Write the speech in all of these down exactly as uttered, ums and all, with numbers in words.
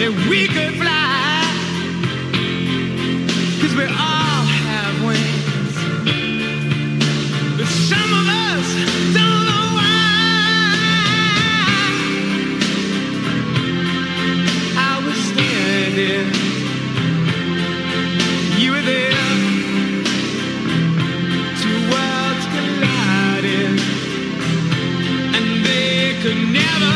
and we could fly, 'cause we all have wings, but some of us don't know why. I was standing, you were there, two worlds collided, and they could never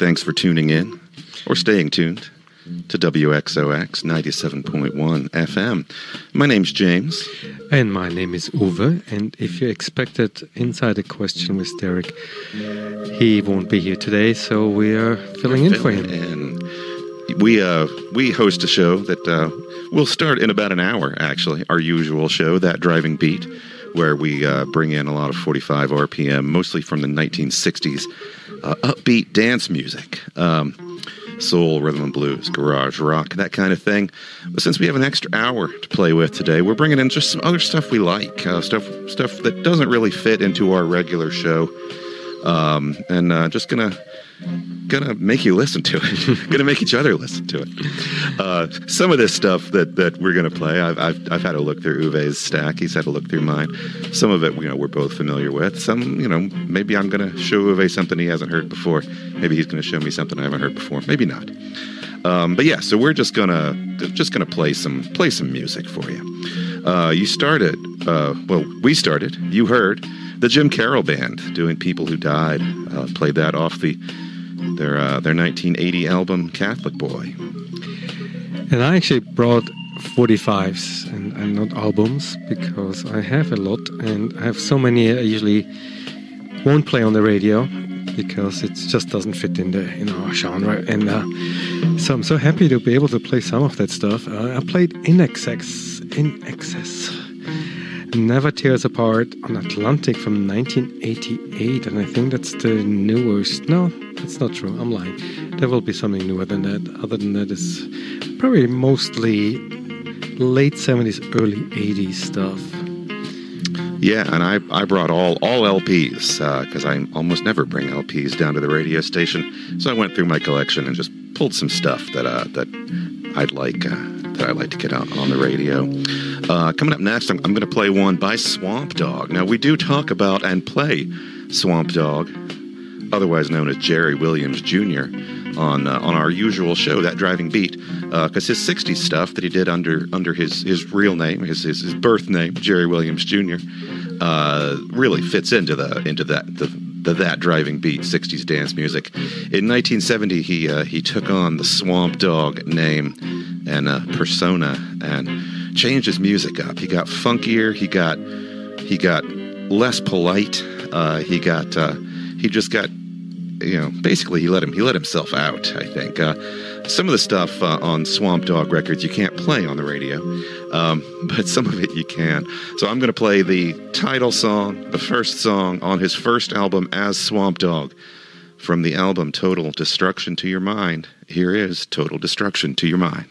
Thanks for tuning in, or staying tuned, to W X O X ninety-seven point one F M. My name's James. And my name is Uwe, and if you expected Inside a Question with Derek, he won't be here today, so we are filling We're in filling for him. In. We, uh, we host a show that uh, will start in about an hour, actually, our usual show, That Driving Beat, where we uh, bring in a lot of forty-five R P M, mostly from the nineteen sixties, uh, upbeat dance music, um, soul, rhythm and blues, garage rock, that kind of thing. But since we have an extra hour to play with today, we're bringing in just some other stuff we like, uh, stuff stuff that doesn't really fit into our regular show, um, and uh, just gonna gonna make you listen to it. Gonna make each other listen to it. Uh, some of this stuff that, that we're gonna play, I've, I've I've had a look through Uwe's stack. He's had a look through mine. Some of it, you know, we're both familiar with. Some, you know, maybe I'm gonna show Uwe something he hasn't heard before. Maybe he's gonna show me something I haven't heard before. Maybe not. Um, but yeah, so we're just gonna just gonna play some play some music for you. Uh, you started. Uh, well, we started. You heard the Jim Carroll Band doing "People Who Died." Uh, played that off the. Their uh, their nineteen eighty album, Catholic Boy. And I actually brought forty-fives and, and not albums, because I have a lot, and I have so many I usually won't play on the radio because it just doesn't fit in the in our genre. And uh, so I'm so happy to be able to play some of that stuff. Uh, I played I N X S. Never Tears Apart on Atlantic from nineteen eighty-eight, and I think that's the newest. No, that's not true. I'm lying. There will be something newer than that. Other than that, it's probably mostly late seventies, early eighties stuff. Yeah, and I, I brought all, all L Ps, because uh, I almost never bring L Ps down to the radio station. So I went through my collection and just pulled some stuff that uh, that I'd like uh, that I'd like to get out on the radio. Uh, coming up next, I'm, I'm going to play one by Swamp Dogg. Now, we do talk about and play Swamp Dogg, otherwise known as Jerry Williams Junior, on uh, on our usual show, That Driving Beat, because uh, his sixties stuff that he did under under his, his real name, his, his his birth name, Jerry Williams Junior, uh, really fits into the into that the, the That Driving Beat sixties dance music. In nineteen seventy, he uh, he took on the Swamp Dogg name and uh, persona and changed his music up. He got funkier. He got he got less polite. Uh, he got uh, he just got, you know, basically he let him he let himself out, I think. Uh, some of the stuff uh, on Swamp Dogg Records you can't play on the radio, um, but some of it you can. So I'm going to play the title song, the first song on his first album as Swamp Dogg, from the album Total Destruction to Your Mind. Here is Total Destruction to Your Mind.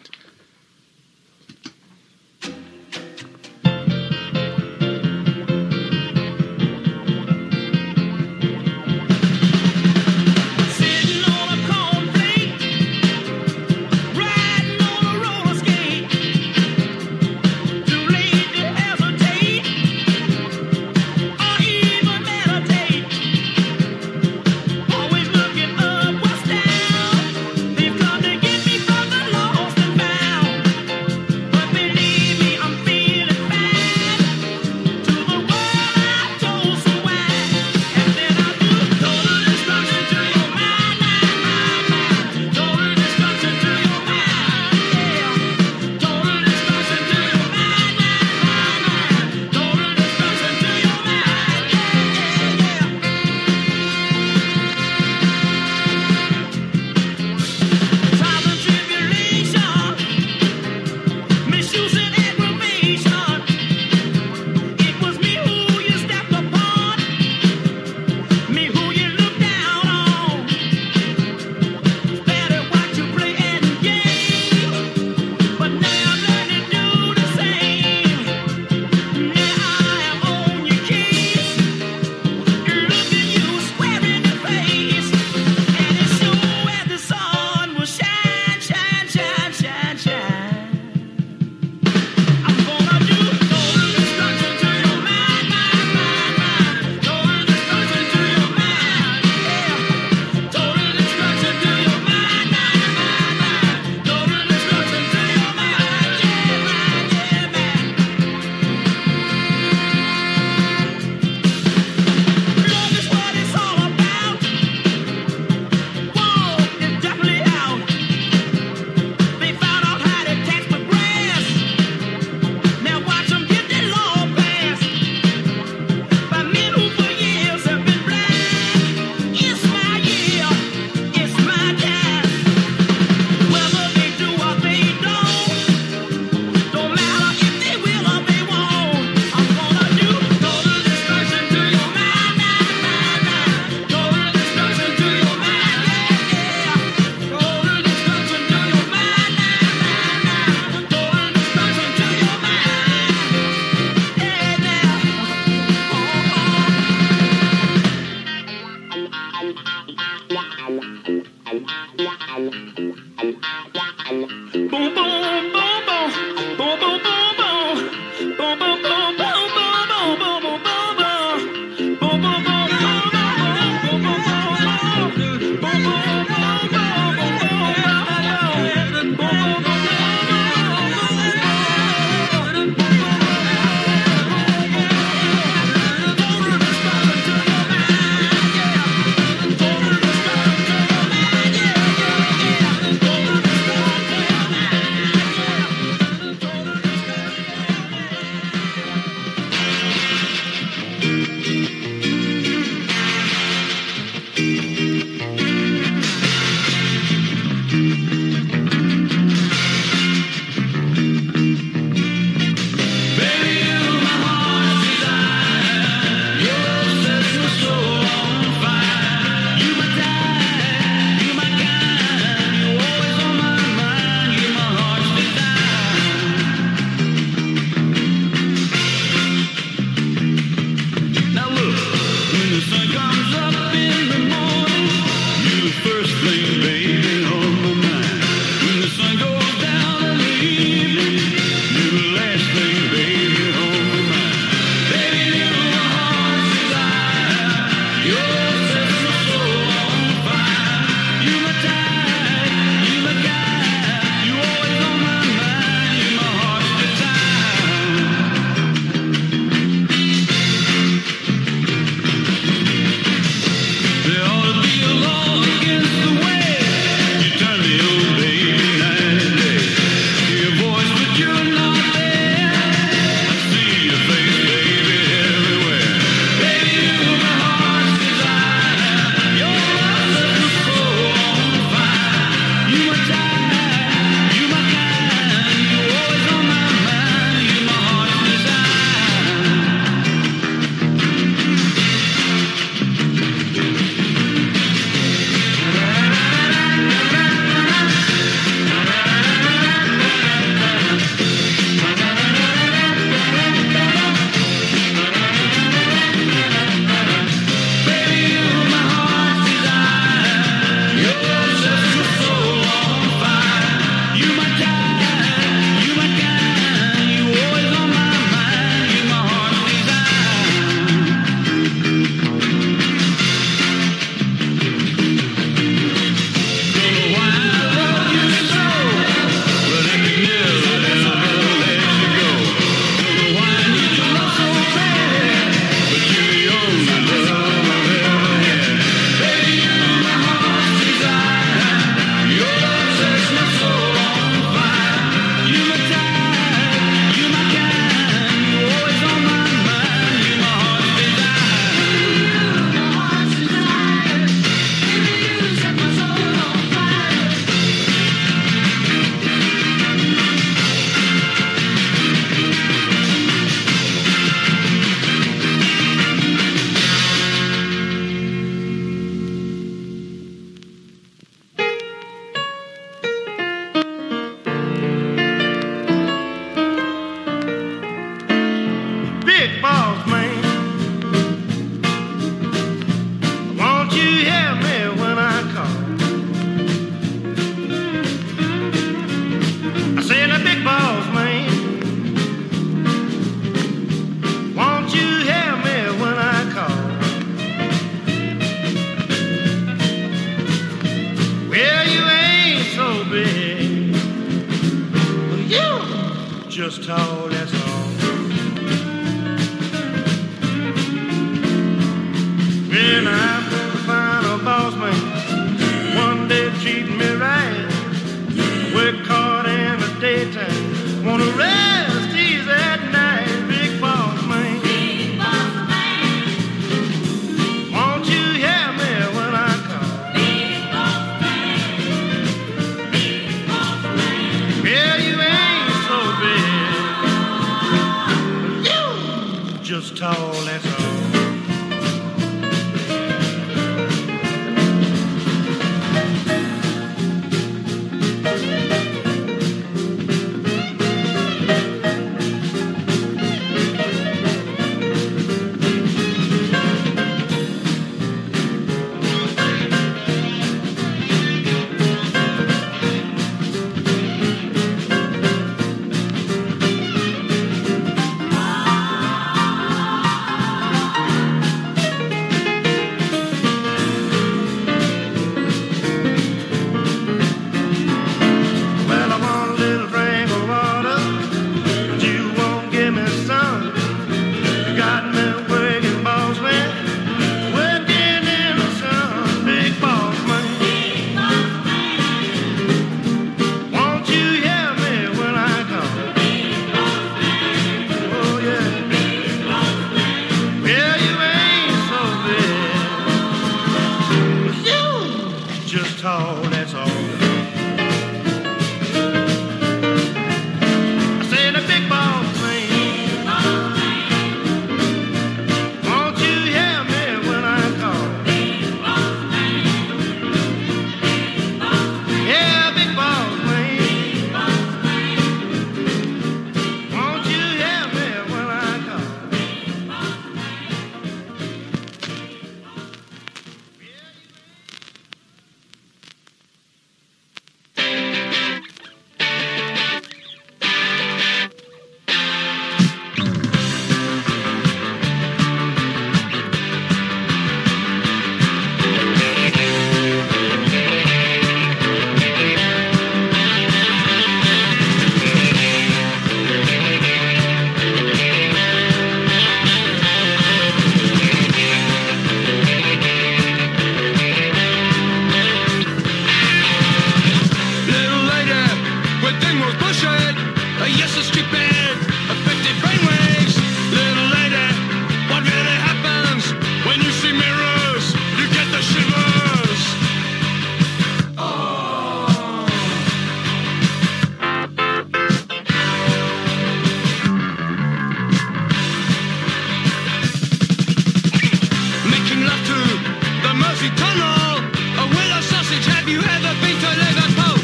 tunnel, a willow sausage. Have you ever been to Liverpool?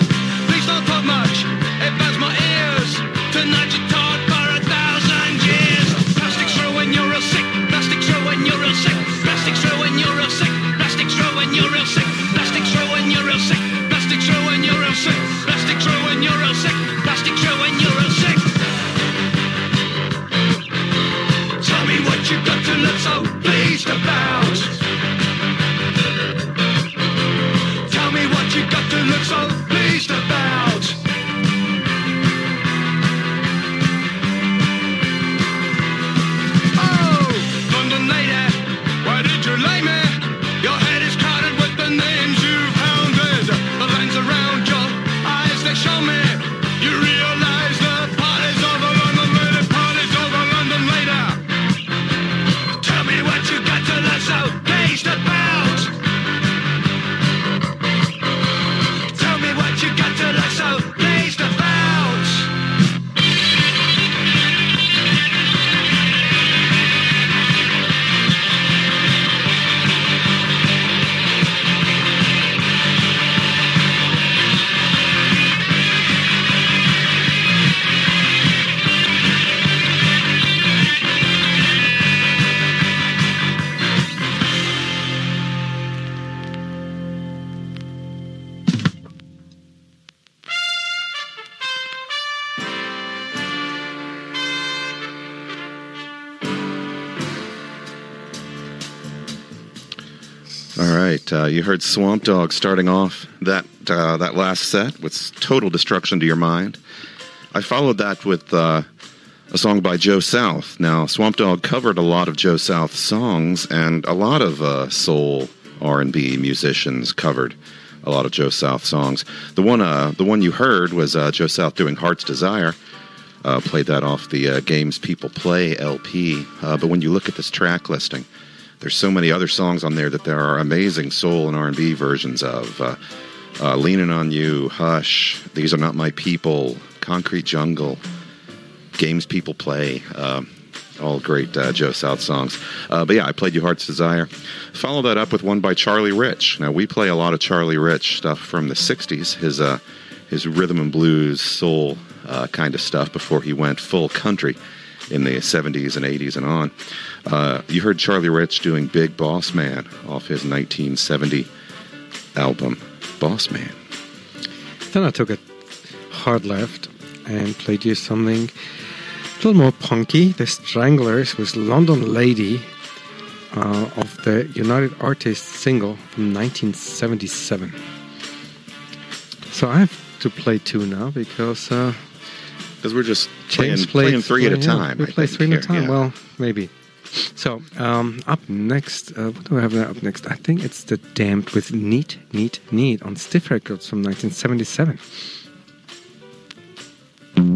Please don't talk much, it burns my ears. Tonight you're taught for a thousand years. Plastic's ruin, you're real sick. Plastic's ruin, you're real sick. Plastic's ruin, you're real sick. Plastic's ruin, you're real sick. Plastic's ruin, you're real sick. Plastic's ruin, you're real sick. Plastic's ruin, you're real sick. Plastic's ruin, you're real sick. Tell me what you got to look so pleased about. Got to look so pleased about. Oh, London lady, why did you lay me? Your head is crowded with the names you pounded. The lines around your eyes, they show me. You realize the party's over, London lady, party's over, London lady. Tell me what you got to look so pleased about. Uh, you heard Swamp Dogg starting off that uh, that last set with Total Destruction to Your Mind. I followed that with uh, a song by Joe South. Now, Swamp Dogg covered a lot of Joe South's songs, and a lot of uh, soul R and B musicians covered a lot of Joe South songs. The one uh, the one you heard was uh, Joe South doing Heart's Desire. Uh, played that off the uh, Games People Play L P. Uh, but when you look at this track listing, there's so many other songs on there that there are amazing soul and R and B versions of. Uh, uh, Leaning on You, Hush, These Are Not My People, Concrete Jungle, Games People Play. Uh, all great uh, Joe South songs. Uh, but yeah, I played you Heart's Desire. Follow that up with one by Charlie Rich. Now, we play a lot of Charlie Rich stuff from the sixties, his, uh, his rhythm and blues, soul uh, kind of stuff before he went full country in the seventies and eighties and on. Uh, you heard Charlie Rich doing Big Boss Man off his nineteen seventy album, Boss Man. Then I took a hard left and played you something a little more punky. The Stranglers with London Lady uh, of the United Artists single from nineteen seventy-seven. So I have to play two now because... Uh, Because we're just playing, plays, playing three play, at a time. Yeah, we I play three here. At a time, yeah. Well, maybe. So, um, up next, uh, what do I have now up next? I think it's The Damned with Neat, Neat, Neat on Stiff Records from nineteen seventy-seven. Can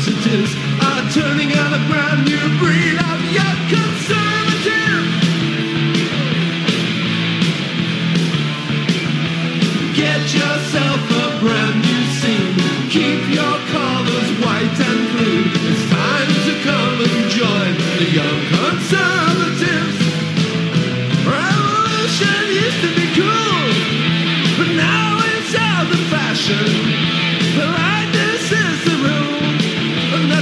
Conservatives are turning out a brand new breed of young conservatives. Get yourself a brand new scene. Keep your collars white and blue. It's time to come and join the Young Conservatives. Revolution used to be cool, but now it's out of fashion.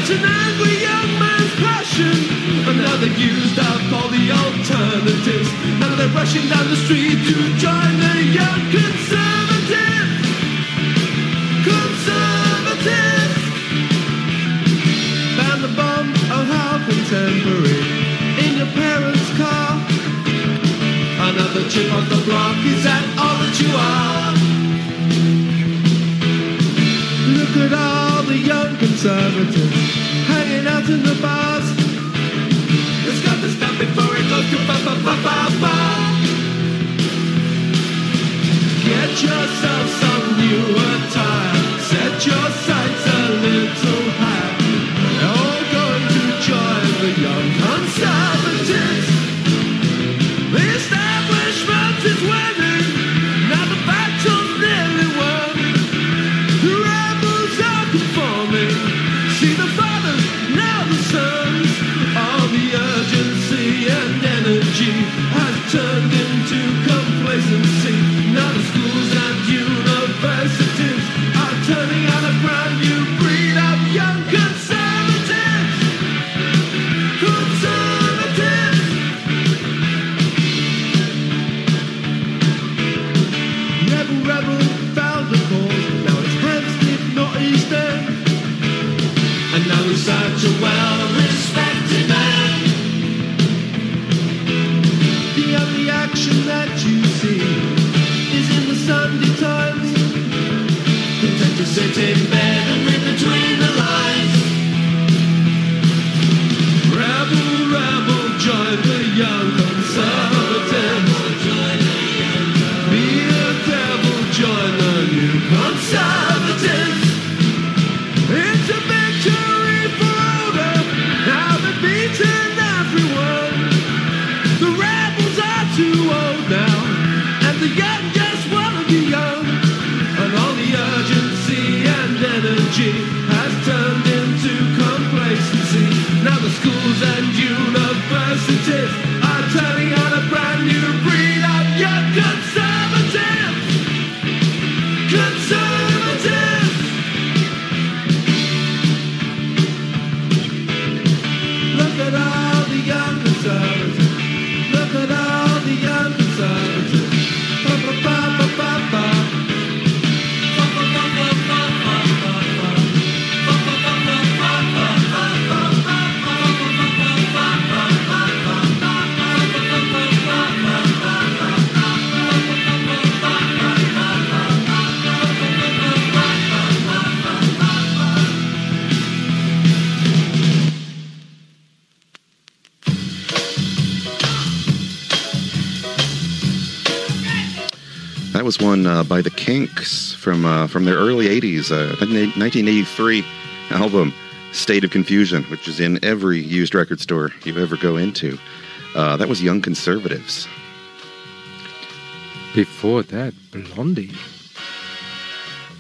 Tonight we're young man's passion. And now they've used up all the alternatives. Now they're rushing down the street to join the Young Conservatives. Conservatives. Found the bomb on how contemporary in your parents' car. Another chip on the block, is that all that you are? Look at all the young conservatives hanging out in the bars. It's got to stop before it goes to ba-ba-ba-ba-ba. Get yourself some new attire. Set your sights a little higher. They're all going to join the Young Conservatives. The establishment is winning. Now the battle's nearly won. The rebels are conforming. See the turned into complacency. Now the schools and universities are turning out a brand new breed of young conservatives. Conservatives. Rebel, rebel, found a cause. Now it's Hampstead, not East End. And now he's such a well-respected man. That you see is in the Sunday Times. You tend to sit in bed and read between the lines. Rebel, rebel, join the Young Conservatives. Be the devil, join the New Conservatives. It's a victory for order. Now they're beating everyone. The rebels are too old. Has turned into complacency. Now the schools and universities are turning out a brand new breed of young conservatives. Conservatives. Look at all the young conservatives. Look at all the young conservatives. Ba-ba-ba-ba-ba-ba. Was one uh, by the Kinks from uh, from their early eighties, uh, nineteen eighty-three album State of Confusion, which is in every used record store you ever go into. Uh, that was Young Conservatives. Before that, Blondie.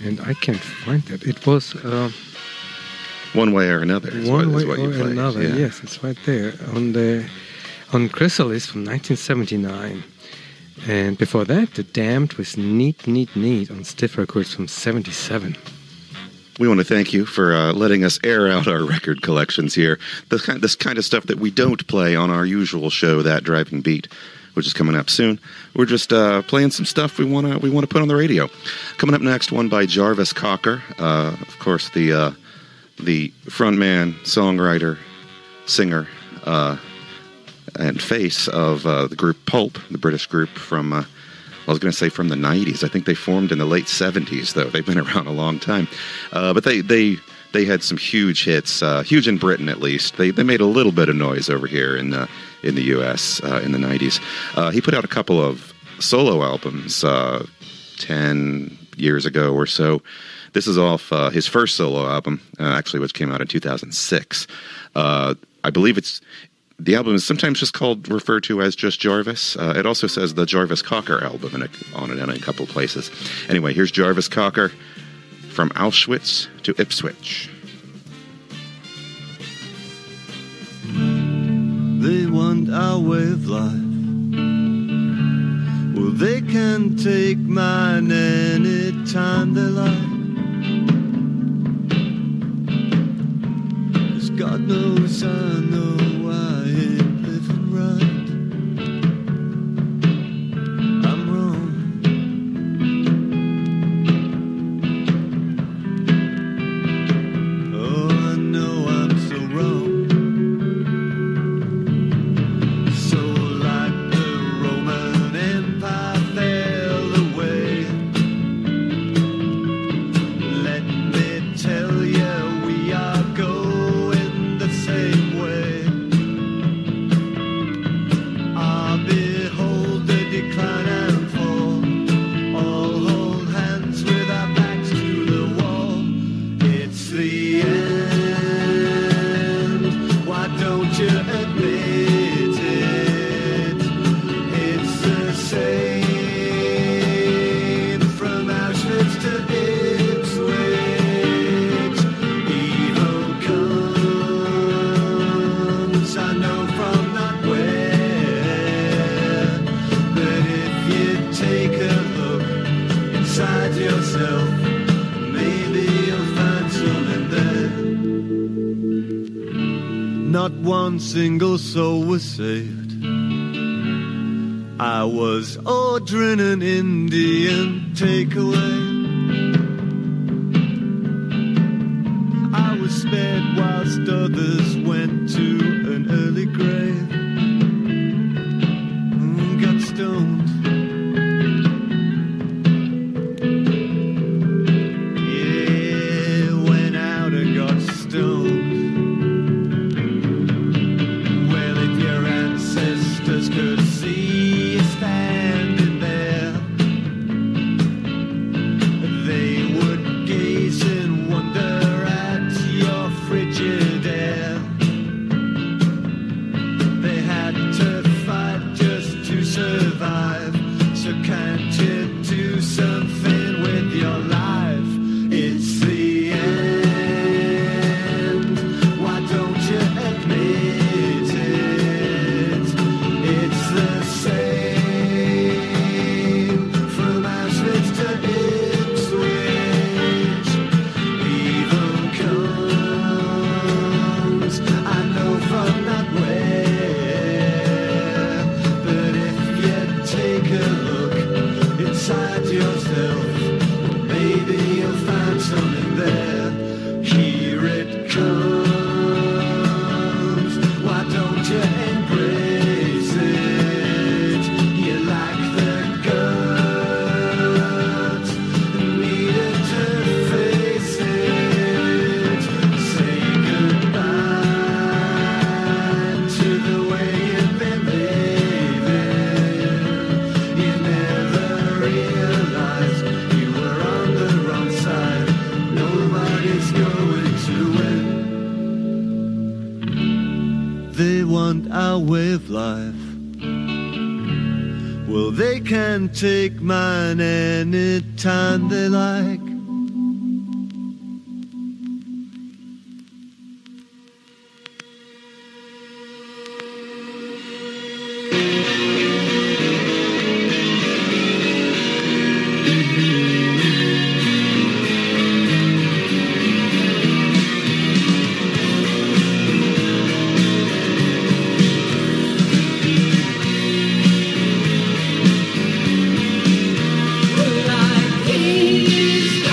And I can't find that. It was... Uh, One Way or Another is One what, is Way what you played. Or Another, yeah. Yes, it's right there. On, the, on Chrysalis from nineteen seventy-nine. And before that, The Damned with Neat, Neat, Neat on Stiff Records from seventy-seven. We want to thank you for uh, letting us air out our record collections here. This kind, this kind of stuff that we don't play on our usual show, That Driving Beat, which is coming up soon. We're just uh, playing some stuff we want to we want to put on the radio. Coming up next, one by Jarvis Cocker. Uh, of course, the, uh, the frontman, songwriter, singer, uh and face of uh, the group Pulp, the British group from, uh, I was going to say from the nineties. I think they formed in the late seventies, though. They've been around a long time. Uh, but they, they they had some huge hits, uh, huge in Britain at least. They they made a little bit of noise over here in, uh, in the U S uh, in the nineties. Uh, he put out a couple of solo albums, uh, ten, years ago or so. This is off uh, his first solo album, uh, actually, which came out in two thousand six. Uh, I believe it's the album is sometimes just called, referred to as just Jarvis. Uh, it also says the Jarvis Cocker album in a, on it in a couple places. Anyway, here's Jarvis Cocker from Auschwitz to Ipswich. They want our way of life. Well, they can take mine any time they like. 'Cause God knows I know I ain't living right. I'm wrong. Oh, I know I'm so wrong. Not one single soul was saved. I was ordering an Indian takeaway. I was spared whilst others went to an early grave. Mm, got stoned. Yeah, went out and got stoned. Can take mine any time they like. He's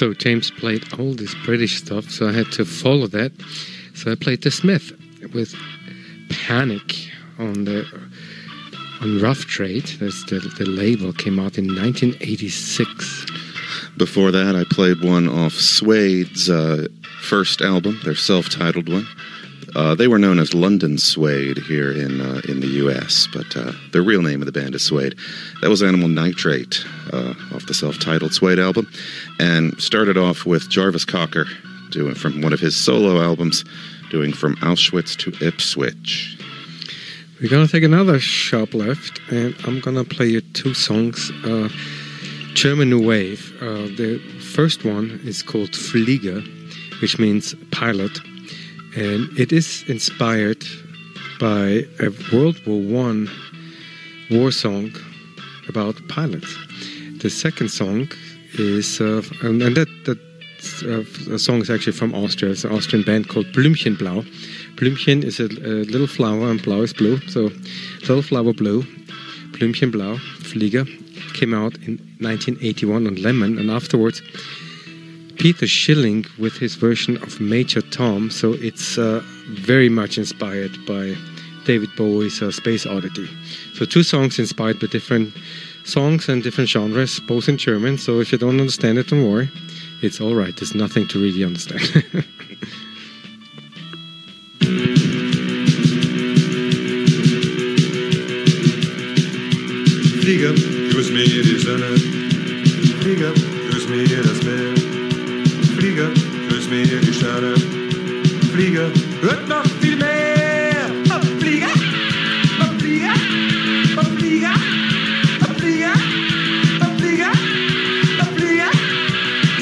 So James played all this British stuff, so I had to follow that. So I played The Smith with Panic on the on Rough Trade. That's the, the label came out in nineteen eighty-six. Before that, I played one off Suede's uh, first album, their self-titled one. Uh, they were known as London Suede here in uh, in the U S, but uh, the real name of the band is Suede. That was Animal Nitrate uh, off the self-titled Suede album, and started off with Jarvis Cocker doing from one of his solo albums, doing From Auschwitz to Ipswich. We're going to take another sharp left, and I'm going to play you two songs, uh, German New Wave. Uh, the first one is called Flieger, which means pilot. And it is inspired by a World War One war song about pilots. The second song is, uh, and, and that, that uh, song is actually from Austria. It's an Austrian band called Blümchenblau. Blümchen is a, a little flower, and blau is blue. So, Little Flower Blue, Blümchenblau, Flieger, came out in nineteen eighty-one on Lemon, and afterwards Peter Schilling with his version of Major Tom, so it's uh, very much inspired by David Bowie's uh, Space Oddity. So two songs inspired by different songs and different genres, both in German, so if you don't understand it, don't worry. It's all right, there's nothing to really understand. Flieger, grüß mir die Sonne. Flieger, grüß mir das Meer. Flieger, grüß mir die Sterne. Flieger, hört noch viel mehr. Ob Flieger, ob Flieger, ob Flieger, ob Flieger, ob Flieger, ob Flieger.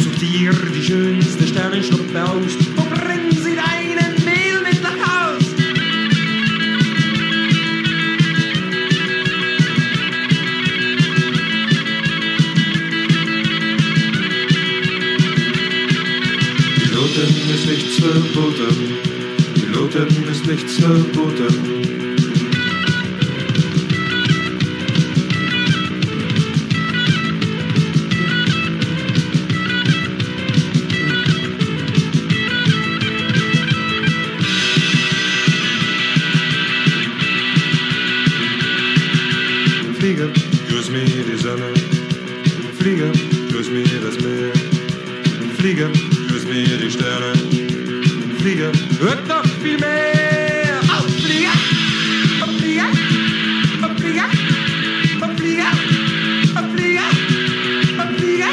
Sucht ihr die schönste Sternenschnuppe aus und bringt sie deinen Mehl mit nach Haus. Piloten ist nichts verboten, Piloten ist nichts verboten. Flieger, grüß mir die Sonne. Flieger, grüß mir das Meer. Flieger, mir die Sterne. Flieger, hört noch viel mehr. Auf Flieger, auf Flieger, auf Flieger, auf Flieger, auf Flieger, auf Flieger.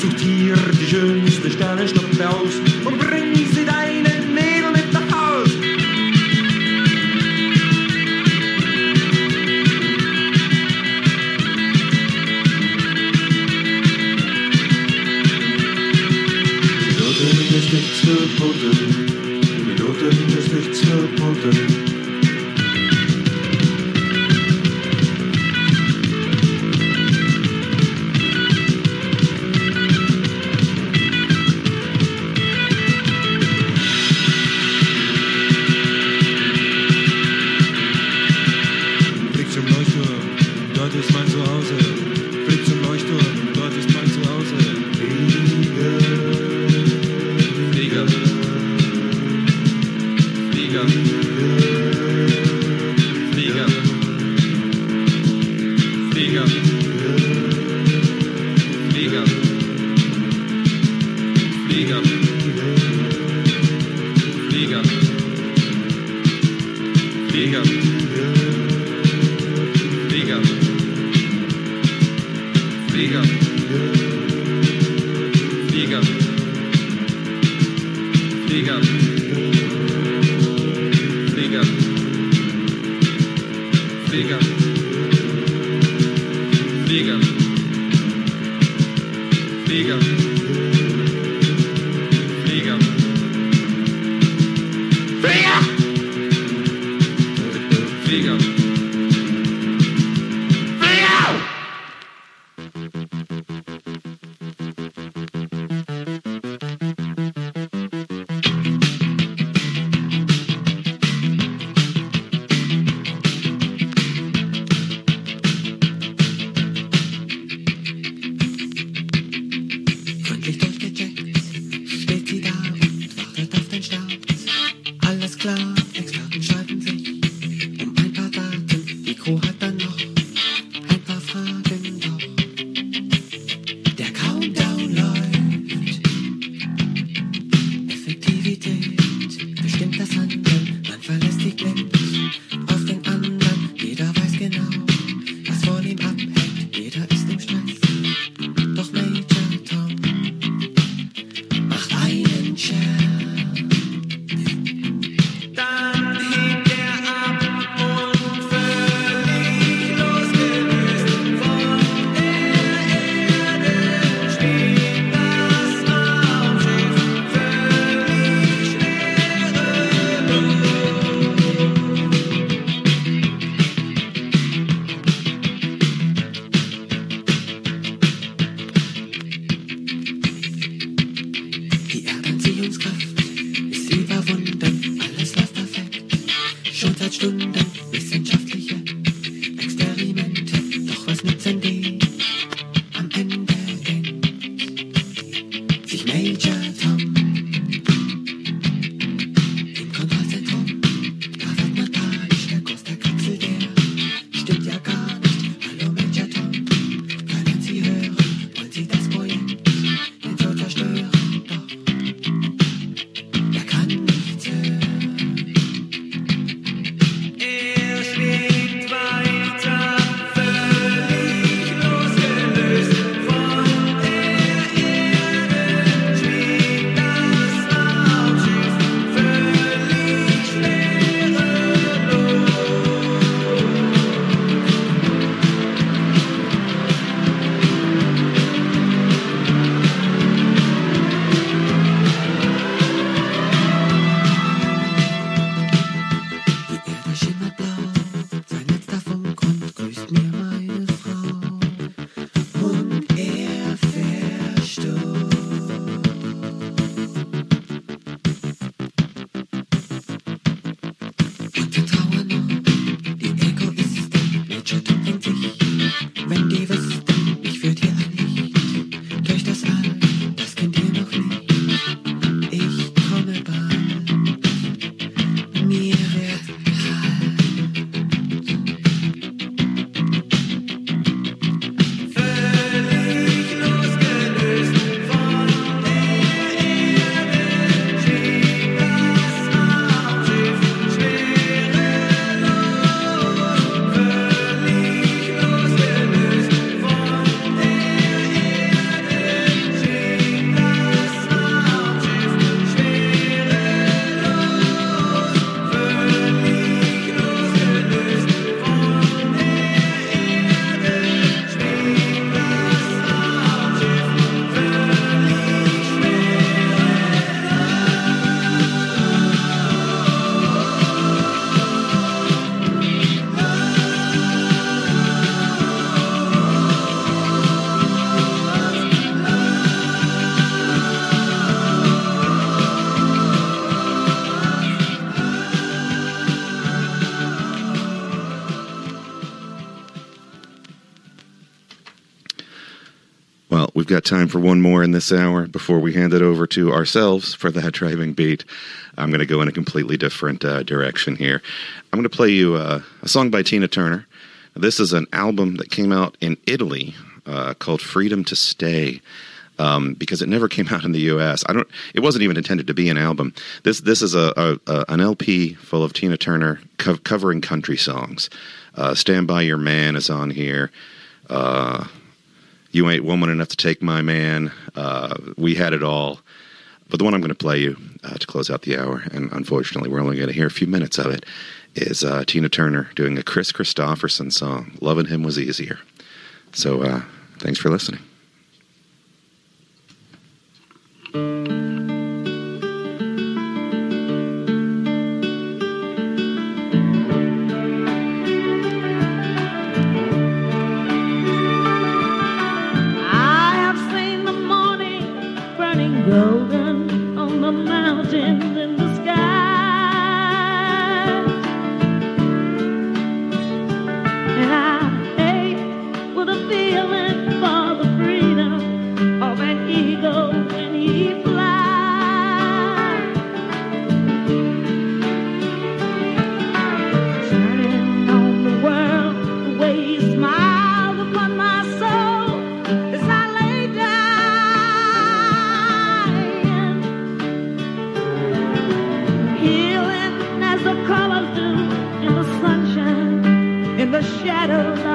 Such dir die schönste Sternenschnuppe aus und bring sie deinen Mädel mit nach Haus. There you go. Stunde wissenschaftliche Experimente, doch was nützen die? Am Ende denkt sich Major Tom im Kontrollzentrum, da wird man panisch, der Kurs der Kapsel, der stimmt ja gar nicht. Hallo Major Tom, können Sie hören, wollen Sie das Projekt nicht so zerstören? Doch, er kann nichts hören. We've got time for one more in this hour before we hand it over to ourselves for That Driving Beat. I'm going to go in a completely different uh, direction here. I'm going to play you uh, a song by Tina Turner. This is an album that came out in Italy uh, called Freedom to Stay, um, because it never came out in the U S. I don't. It wasn't even intended to be an album. This this is a, a, a an L P full of Tina Turner co- covering country songs. Uh, Stand By Your Man is on here. Uh... You Ain't Woman Enough to Take My Man, uh, We Had It All. But the one I'm going to play you uh, to close out the hour, and unfortunately we're only going to hear a few minutes of it, is uh, Tina Turner doing a Chris Christopherson song, Loving Him Was Easier. So uh, thanks for listening. Golden on the mountains in the sky, and I ache with a feeling for the freedom of an eagle when he flies. Turning on the world the way he smiles upon my soul as I lay down. Shadows.